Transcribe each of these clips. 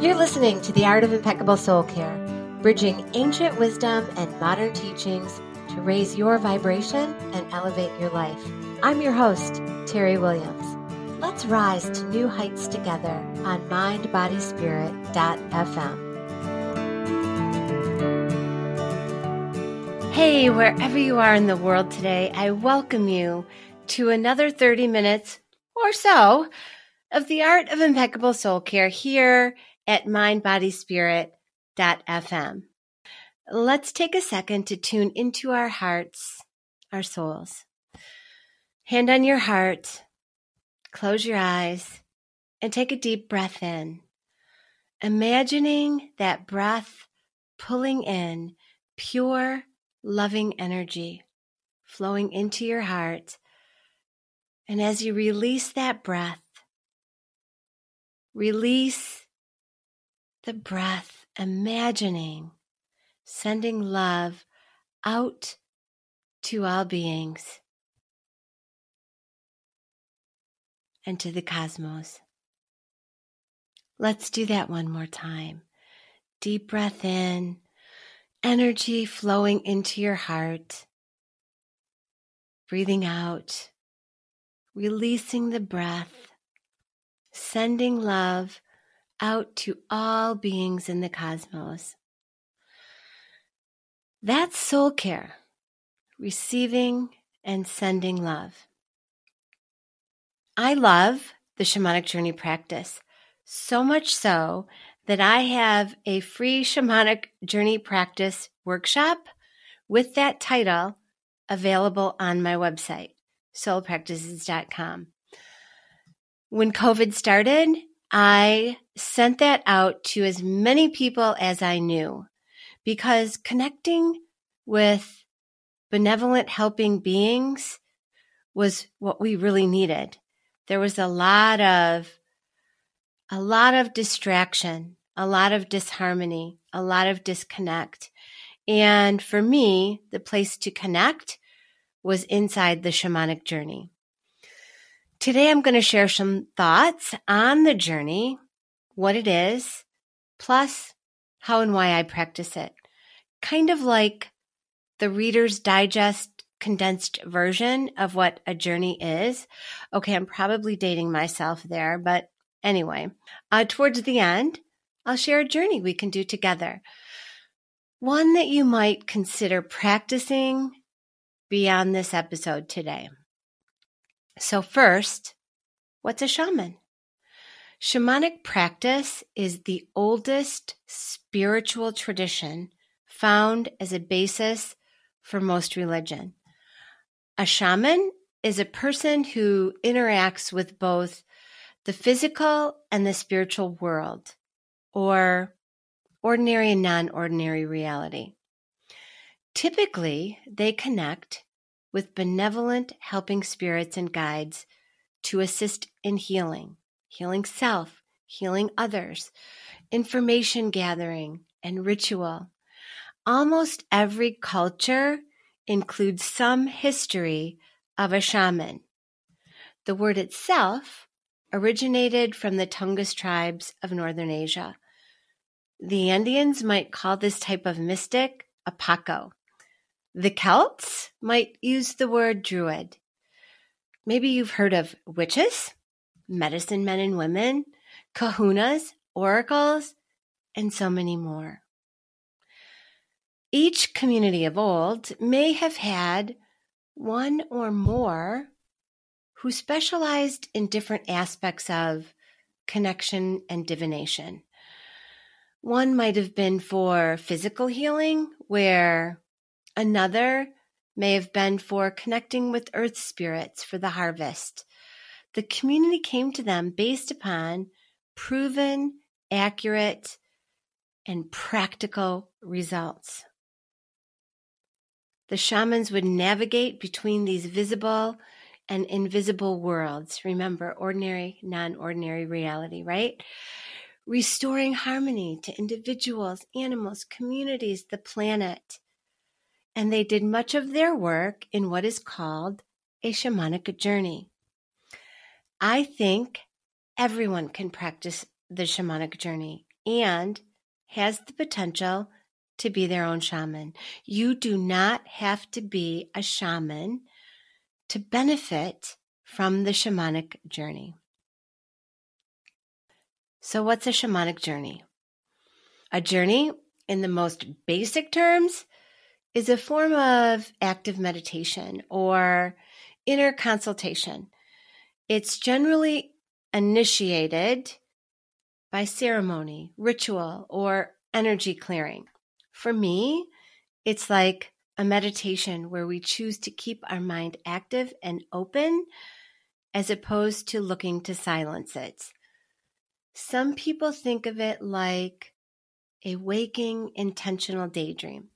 You're listening to The Art of Impeccable Soul Care, bridging ancient wisdom and modern teachings to raise your vibration and elevate your life. I'm your host, Teri Williams. Let's rise to new heights together on MindBodySpirit.fm. Hey, wherever you are in the world today, I welcome you to another 30 minutes or so of the Art of Impeccable Soul Care here at MindBodySpirit.fm. Let's take a second to tune into our hearts, our souls. Hand on your heart, close your eyes, and take a deep breath in, imagining that breath pulling in pure, loving energy flowing into your heart. And as you release that breath, release the breath, imagining sending love out to all beings and to the cosmos. Let's do that one more time. Deep breath in, energy flowing into your heart, breathing out, releasing the breath, sending love out to all beings in the cosmos. That's soul care, receiving and sending love. I love the shamanic journey practice, so much so that I have a free shamanic journey practice workshop with that title available on my website, soulpractices.com. When COVID started, I sent that out to as many people as I knew, because connecting with benevolent helping beings was what we really needed. There was a lot of distraction, a lot of disharmony, a lot of disconnect. And for me, the place to connect was inside the shamanic journey. Today, I'm going to share some thoughts on the journey, what it is, plus how and why I practice it. Kind of like the Reader's Digest condensed version of what a journey is. Okay, I'm probably dating myself there, but anyway, towards the end, I'll share a journey we can do together. One that you might consider practicing beyond this episode today. So first, what's a shaman? Shamanic practice is the oldest spiritual tradition found as a basis for most religion. A shaman is a person who interacts with both the physical and the spiritual world, or ordinary and non-ordinary reality. Typically, they connect with benevolent helping spirits and guides to assist in healing, healing self, healing others, information gathering, and ritual. Almost every culture includes some history of a shaman. The word itself originated from the Tungus tribes of Northern Asia, The Andeans might call this type of mystic a Paco. The Celts might use the word druid. Maybe you've heard of witches, medicine men and women, kahunas, oracles, and so many more. Each community of old may have had one or more who specialized in different aspects of connection and divination. One might have been for physical healing, where another may have been for connecting with earth spirits for the harvest. The community came to them based upon proven, accurate, and practical results. The shamans would navigate between these visible and invisible worlds. Remember, ordinary, non-ordinary reality, right? Restoring harmony to individuals, animals, communities, the planet. And they did much of their work in what is called a shamanic journey. I think everyone can practice the shamanic journey and has the potential to be their own shaman. You do not have to be a shaman to benefit from the shamanic journey. So what's a shamanic journey? A journey, in the most basic terms, is a form of active meditation or inner consultation. It's generally initiated by ceremony, ritual, or energy clearing. For me, it's like a meditation where we choose to keep our mind active and open as opposed to looking to silence it. Some people think of it like a waking, intentional daydream.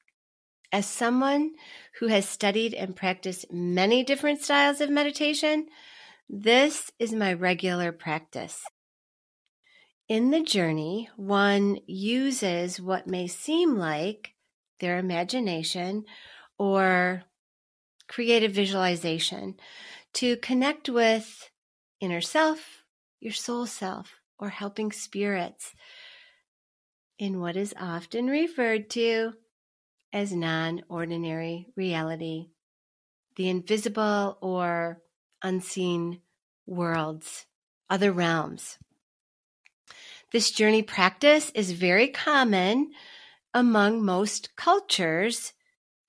As someone who has studied and practiced many different styles of meditation, this is my regular practice. In the journey, one uses what may seem like their imagination or creative visualization to connect with inner self, your soul self, or helping spirits in what is often referred to as non-ordinary reality, the invisible or unseen worlds, other realms. This journey practice is very common among most cultures,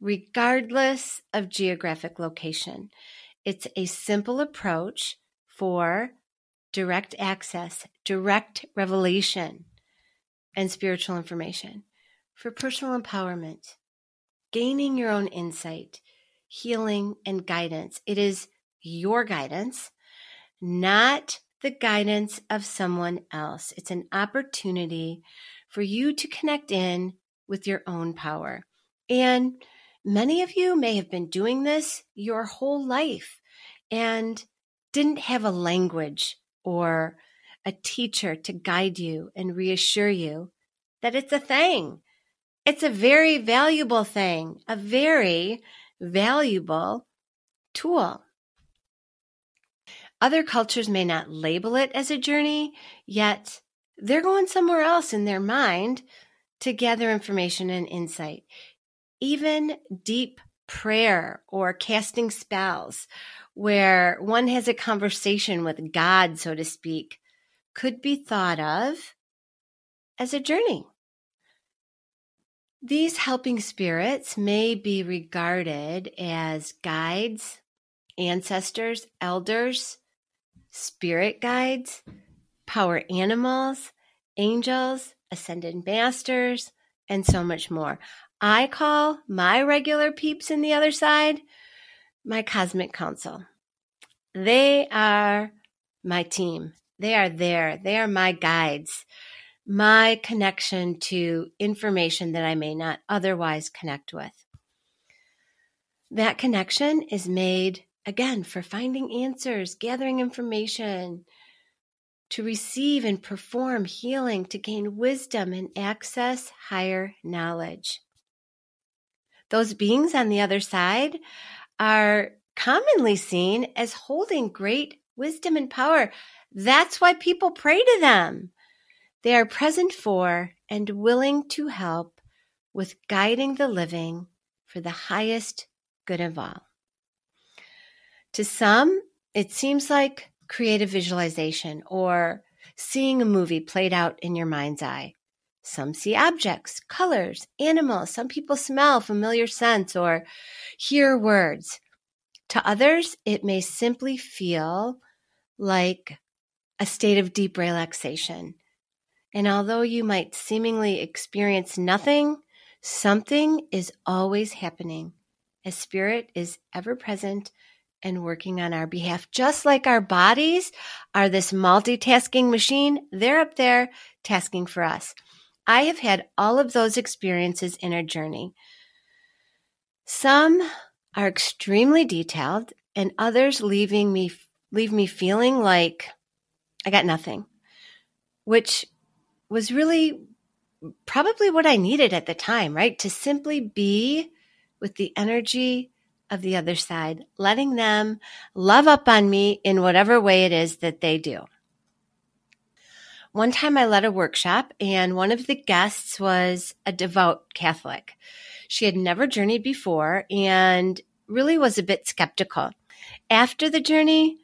regardless of geographic location. It's a simple approach for direct access, direct revelation, and spiritual information, for personal empowerment, gaining your own insight, healing, and guidance. It is your guidance, not the guidance of someone else. It's an opportunity for you to connect in with your own power. And many of you may have been doing this your whole life and didn't have a language or a teacher to guide you and reassure you that it's a thing. It's a very valuable thing, a very valuable tool. Other cultures may not label it as a journey, yet they're going somewhere else in their mind to gather information and insight. Even deep prayer or casting spells, where one has a conversation with God, so to speak, could be thought of as a journey. These helping spirits may be regarded as guides, ancestors, elders, spirit guides, power animals, angels, ascended masters, and so much more. I call my regular peeps in the other side my cosmic council. They are my team. They are there. They are my guides, my connection to information that I may not otherwise connect with. That connection is made, again, for finding answers, gathering information, to receive and perform healing, to gain wisdom and access higher knowledge. Those beings on the other side are commonly seen as holding great wisdom and power. That's why people pray to them. They are present for and willing to help with guiding the living for the highest good of all. To some, it seems like creative visualization or seeing a movie played out in your mind's eye. Some see objects, colors, animals. Some people smell familiar scents or hear words. To others, it may simply feel like a state of deep relaxation. And although you might seemingly experience nothing, something is always happening, as spirit is ever present and working on our behalf. Just like our bodies are this multitasking machine, they're up there tasking for us. I have had all of those experiences in a journey. Some are extremely detailed, and others leave me feeling like I got nothing, which was really probably what I needed at the time, right? To simply be with the energy of the other side, letting them love up on me in whatever way it is that they do. One time I led a workshop, and one of the guests was a devout Catholic. She had never journeyed before and really was a bit skeptical. After the journey,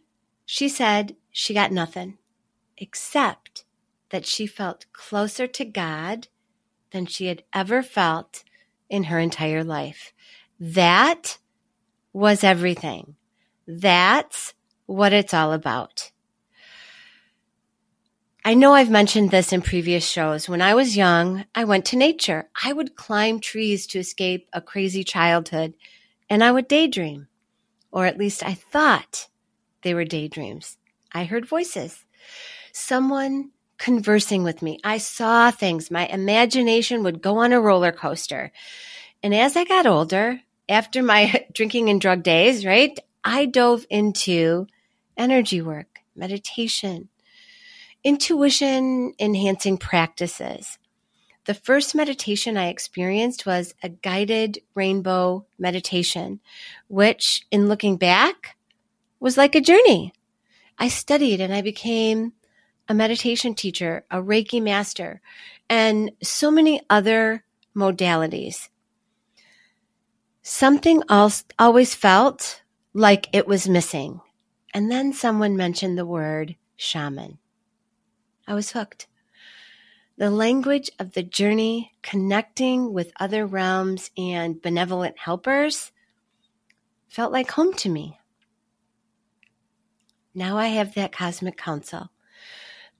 she said she got nothing except that she felt closer to God than she had ever felt in her entire life. That was everything. That's what it's all about. I know I've mentioned this in previous shows. When I was young, I went to nature. I would climb trees to escape a crazy childhood, and I would daydream, or at least I thought they were daydreams. I heard voices. Someone conversing with me. I saw things. My imagination would go on a roller coaster. And as I got older, after my drinking and drug days, right, I dove into energy work, meditation, intuition enhancing practices. The first meditation I experienced was a guided rainbow meditation, which in looking back was like a journey. I studied and I became a meditation teacher, a Reiki master, and so many other modalities. Something else always felt like it was missing. And then someone mentioned the word shaman. I was hooked. The language of the journey, connecting with other realms and benevolent helpers, felt like home to me. Now I have that cosmic council,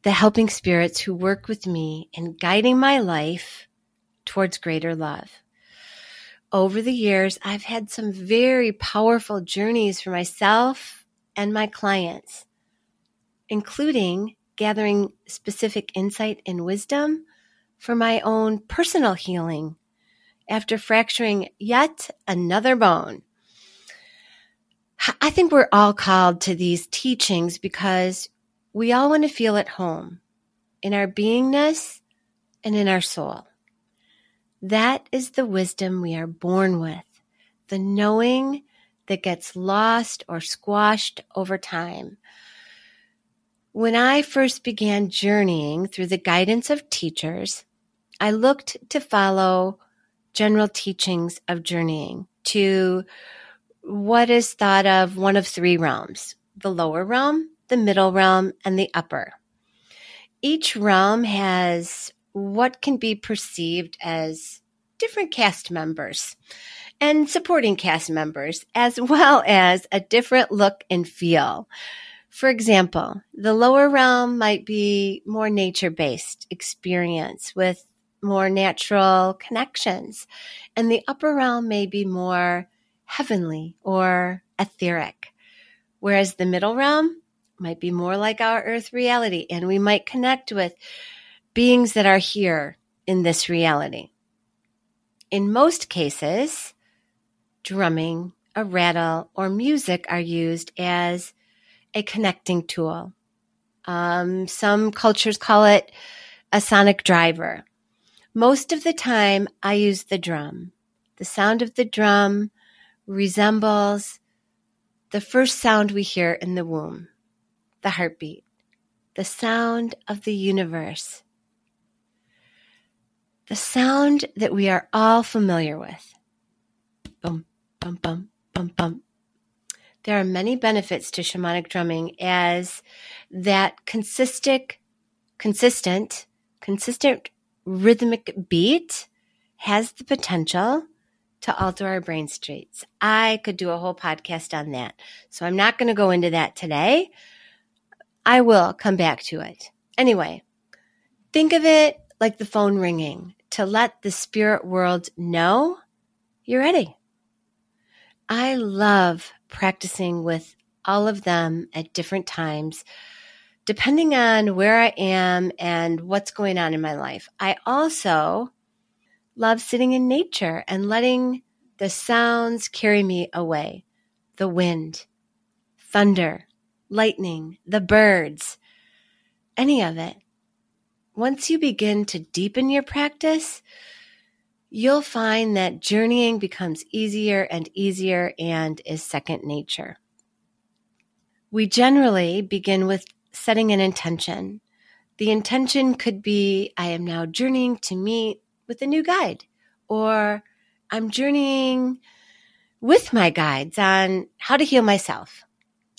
the helping spirits who work with me in guiding my life towards greater love. Over the years, I've had some very powerful journeys for myself and my clients, including gathering specific insight and wisdom for my own personal healing after fracturing yet another bone. I think we're all called to these teachings because we all want to feel at home in our beingness and in our soul. That is the wisdom we are born with, the knowing that gets lost or squashed over time. When I first began journeying through the guidance of teachers, I looked to follow general teachings of journeying to what is thought of one of three realms, the lower realm, the middle realm, and the upper. Each realm has what can be perceived as different cast members and supporting cast members, as well as a different look and feel. For example, the lower realm might be more nature-based experience with more natural connections, and the upper realm may be more heavenly or etheric, whereas the middle realm might be more like our earth reality, and we might connect with beings that are here in this reality. In most cases, drumming, a rattle, or music are used as a connecting tool. Some cultures call it a sonic driver. Most of the time, I use the drum. The sound of the drum resembles the first sound we hear in the womb, the heartbeat, the sound of the universe, the sound that we are all familiar with. Boom, bum, bum, bum, bum. There are many benefits to shamanic drumming as that consistent rhythmic beat has the potential to alter our brain states. I could do a whole podcast on that. So I'm not going to go into that today. I will come back to it. Anyway, think of it like the phone ringing to let the spirit world know you're ready. I love practicing with all of them at different times, depending on where I am and what's going on in my life. I also love sitting in nature and letting the sounds carry me away. The wind, thunder, lightning, the birds, any of it. Once you begin to deepen your practice, you'll find that journeying becomes easier and easier and is second nature. We generally begin with setting an intention. The intention could be, I am now journeying to meet with a new guide, or I'm journeying with my guides on how to heal myself,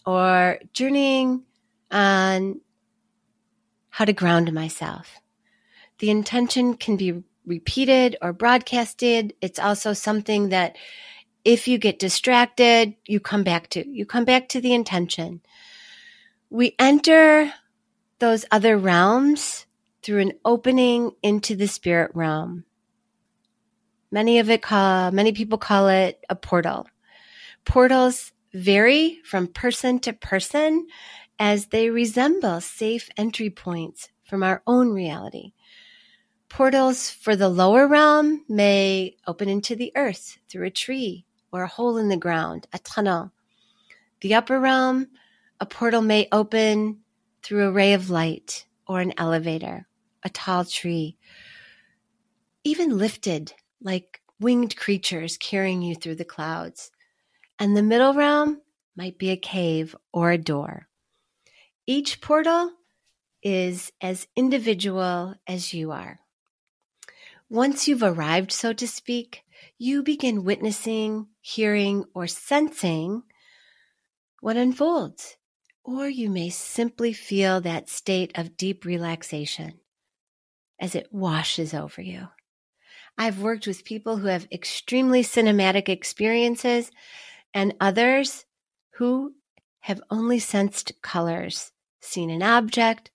or journeying on how to ground myself. The intention can be repeated or broadcasted. It's also something that if you get distracted, you come back to the intention. We enter those other realms through an opening into the spirit realm. Many people call it a portal. Portals vary from person to person as they resemble safe entry points from our own reality. Portals for the lower realm may open into the earth through a tree or a hole in the ground, a tunnel. The upper realm, a portal may open through a ray of light or an elevator, a tall tree, even lifted like winged creatures carrying you through the clouds. And the middle realm might be a cave or a door. Each portal is as individual as you are. Once you've arrived, so to speak, you begin witnessing, hearing, or sensing what unfolds. Or you may simply feel that state of deep relaxation as it washes over you. I've worked with people who have extremely cinematic experiences and others who have only sensed colors, seen an object,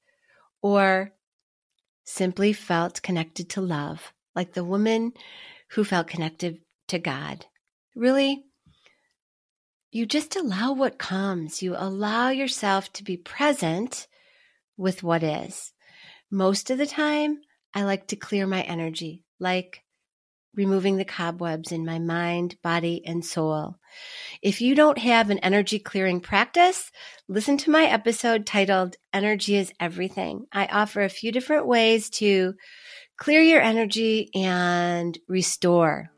or simply felt connected to love, like the woman who felt connected to God. Really, you just allow what comes. You allow yourself to be present with what is. Most of the time, I like to clear my energy, like removing the cobwebs in my mind, body, and soul. If you don't have an energy clearing practice, listen to my episode titled Energy is Everything. I offer a few different ways to clear your energy and restore.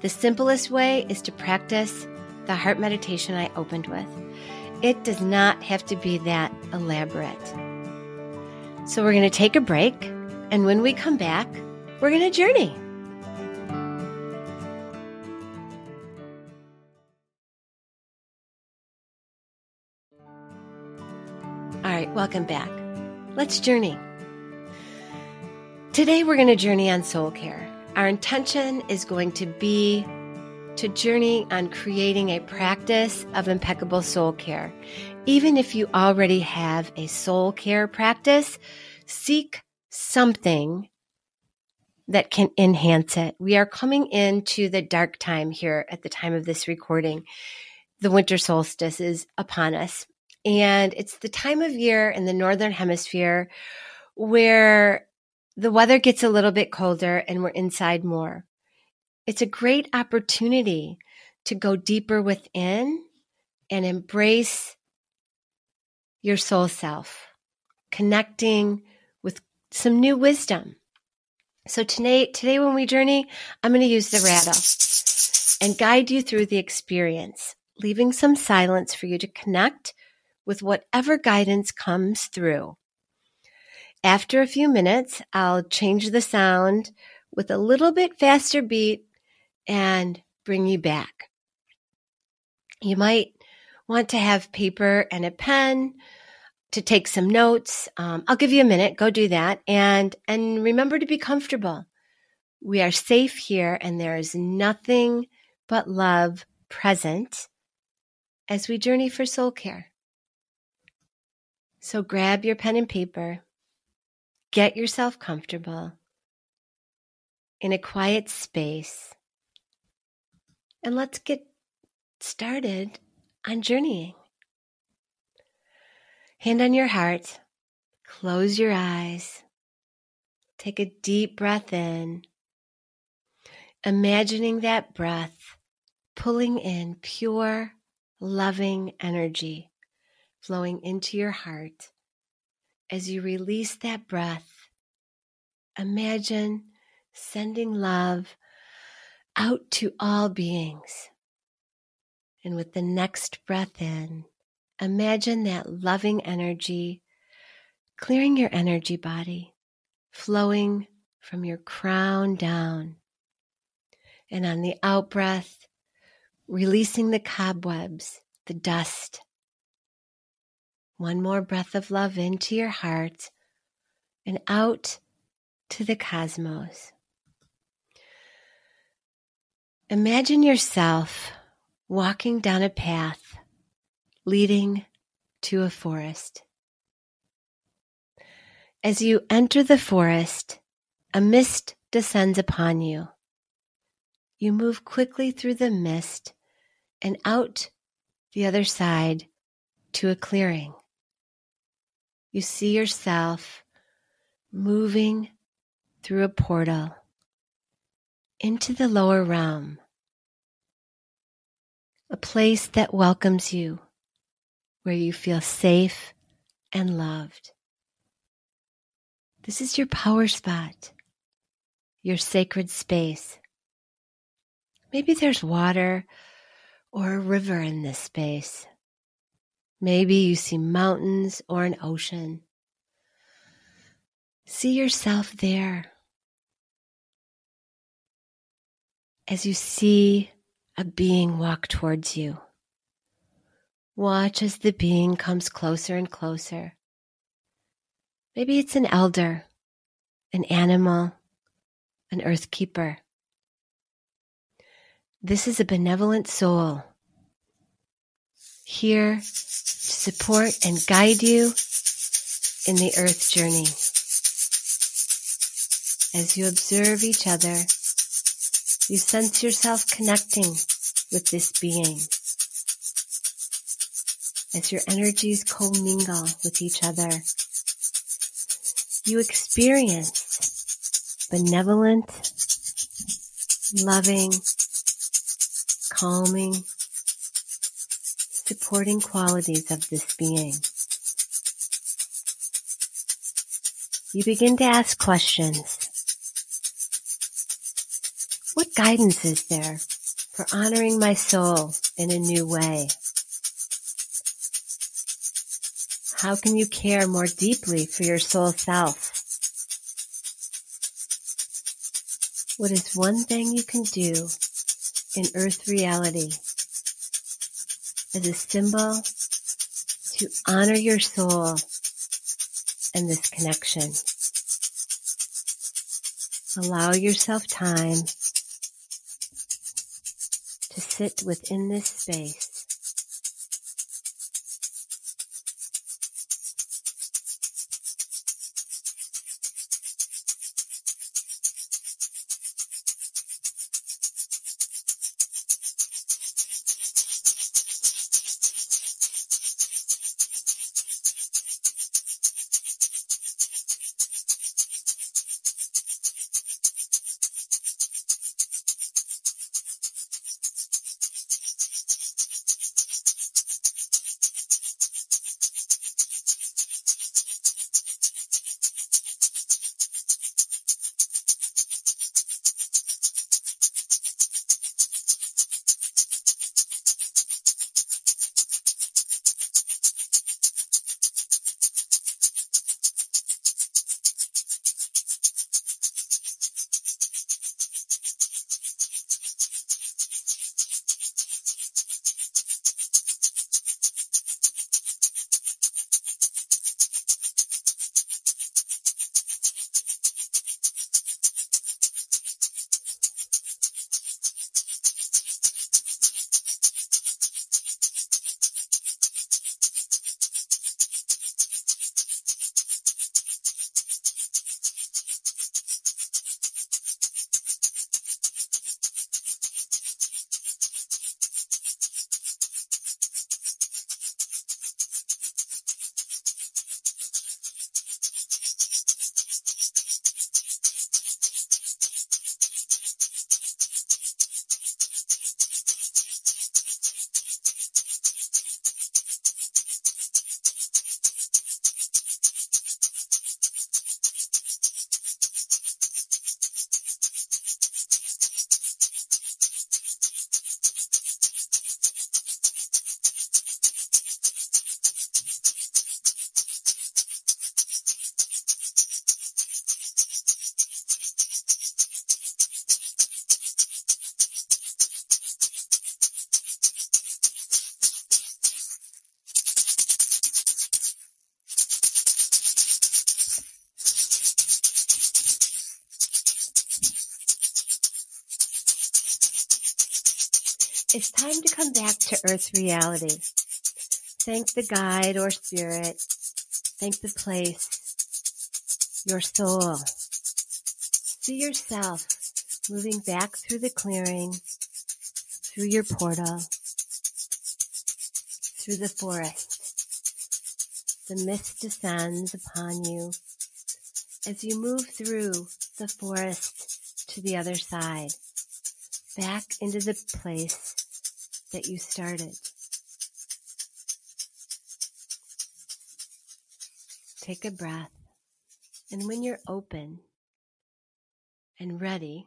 The simplest way is to practice the heart meditation I opened with. It does not have to be that elaborate. So we're going to take a break, and when we come back, we're going to journey. All right, welcome back. Let's journey. Today we're going to journey on soul care. Our intention is going to be to journey on creating a practice of impeccable soul care. Even if you already have a soul care practice, seek something that can enhance it. We are coming into the dark time here at the time of this recording. The winter solstice is upon us, and it's the time of year in the northern hemisphere where the weather gets a little bit colder and we're inside more. It's a great opportunity to go deeper within and embrace your soul self, connecting with some new wisdom. So today when we journey, I'm going to use the rattle and guide you through the experience, leaving some silence for you to connect with whatever guidance comes through. After a few minutes, I'll change the sound with a little bit faster beat and bring you back. You might want to have paper and a pen to take some notes. I'll give you a minute. Go do that. And remember to be comfortable. We are safe here, and there is nothing but love present as we journey for soul care. So grab your pen and paper. Get yourself comfortable in a quiet space. And let's get started on journeying. Hand on your heart. Close your eyes. Take a deep breath in. Imagining that breath pulling in pure, loving energy flowing into your heart. As you release that breath, imagine sending love out to all beings. And with the next breath in, imagine that loving energy clearing your energy body, flowing from your crown down. And on the out breath, releasing the cobwebs, the dust. One more breath of love into your heart and out to the cosmos. Imagine yourself walking down a path leading to a forest. As you enter the forest, a mist descends upon you. You move quickly through the mist and out the other side to a clearing. You see yourself moving through a portal into the lower realm, a place that welcomes you, where you feel safe and loved. This is your power spot, your sacred space. Maybe there's water or a river in this space. Maybe you see mountains or an ocean. See yourself there. As you see a being walk towards you, watch as the being comes closer and closer. Maybe it's an elder, an animal, an earth keeper. This is a benevolent soul, here to support and guide you in the earth journey. As you observe each other, you sense yourself connecting with this being. As your energies commingle with each other, you experience benevolent, loving, calming, supporting qualities of this being. You begin to ask questions. What guidance is there for honoring my soul in a new way? How can you care more deeply for your soul self? What is one thing you can do in earth reality as a symbol to honor your soul and this connection? Allow yourself time to sit within this space. It's time to come back to Earth reality. Thank the guide or spirit. Thank the place, your soul. See yourself moving back through the clearing, through your portal, through the forest. The mist descends upon you as you move through the forest to the other side, back into the place that you started. Take a breath, and when you're open and ready,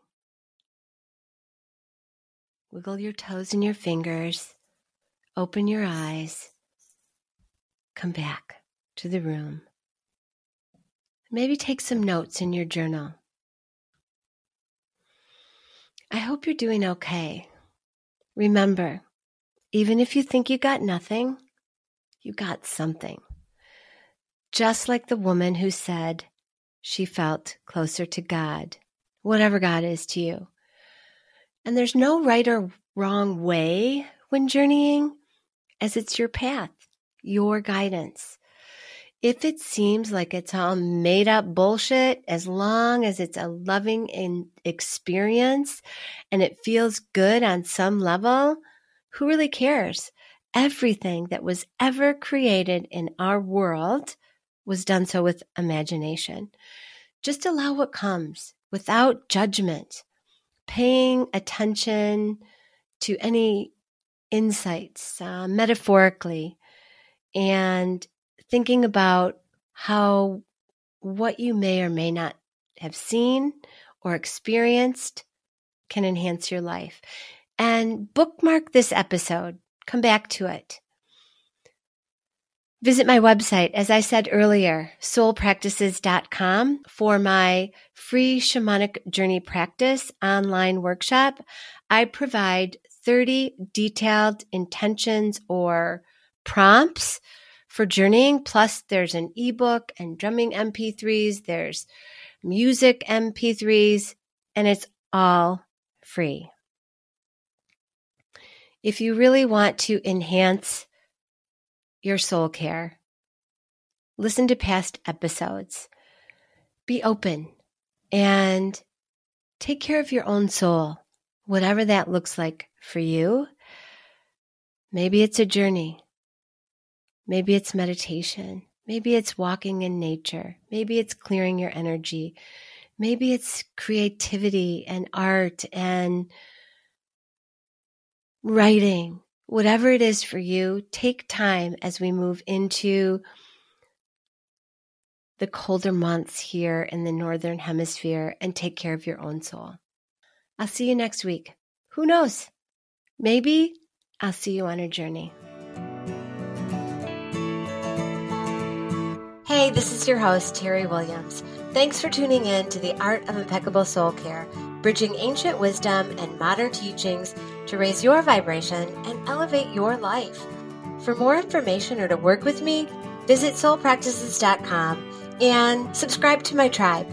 wiggle your toes and your fingers, open your eyes, come back to the room. Maybe take some notes in your journal. I hope you're doing okay. Remember, even if you think you got nothing, you got something. Just like the woman who said she felt closer to God, whatever God is to you. And there's no right or wrong way when journeying, as it's your path, your guidance. If it seems like it's all made up bullshit, as long as it's a loving experience and it feels good on some level, who really cares? Everything that was ever created in our world was done so with imagination. Just allow what comes without judgment, paying attention to any insights metaphorically, and thinking about how what you may or may not have seen or experienced can enhance your life. And bookmark this episode. Come back to it. Visit my website, as I said earlier, soulpractices.com, for my free shamanic journey practice online workshop. I provide 30 detailed intentions or prompts for journeying, plus there's an ebook and drumming MP3s, there's music MP3s, and it's all free. If you really want to enhance your soul care, listen to past episodes, be open, and take care of your own soul, whatever that looks like for you. Maybe it's a journey. Maybe it's meditation. Maybe it's walking in nature. Maybe it's clearing your energy. Maybe it's creativity and art and writing. Whatever it is for you, take time as we move into the colder months here in the Northern Hemisphere, and take care of your own soul. I'll see you next week. Who knows? Maybe I'll see you on a journey. Hey, this is your host, Teri Williams. Thanks for tuning in to The Art of Impeccable Soul Care, bridging ancient wisdom and modern teachings to raise your vibration and elevate your life. For more information or to work with me, visit soulpractices.com and subscribe to my tribe.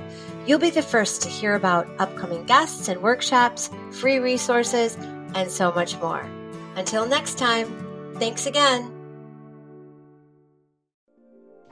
You'll be the first to hear about upcoming guests and workshops, free resources, and so much more. Until next time, thanks again.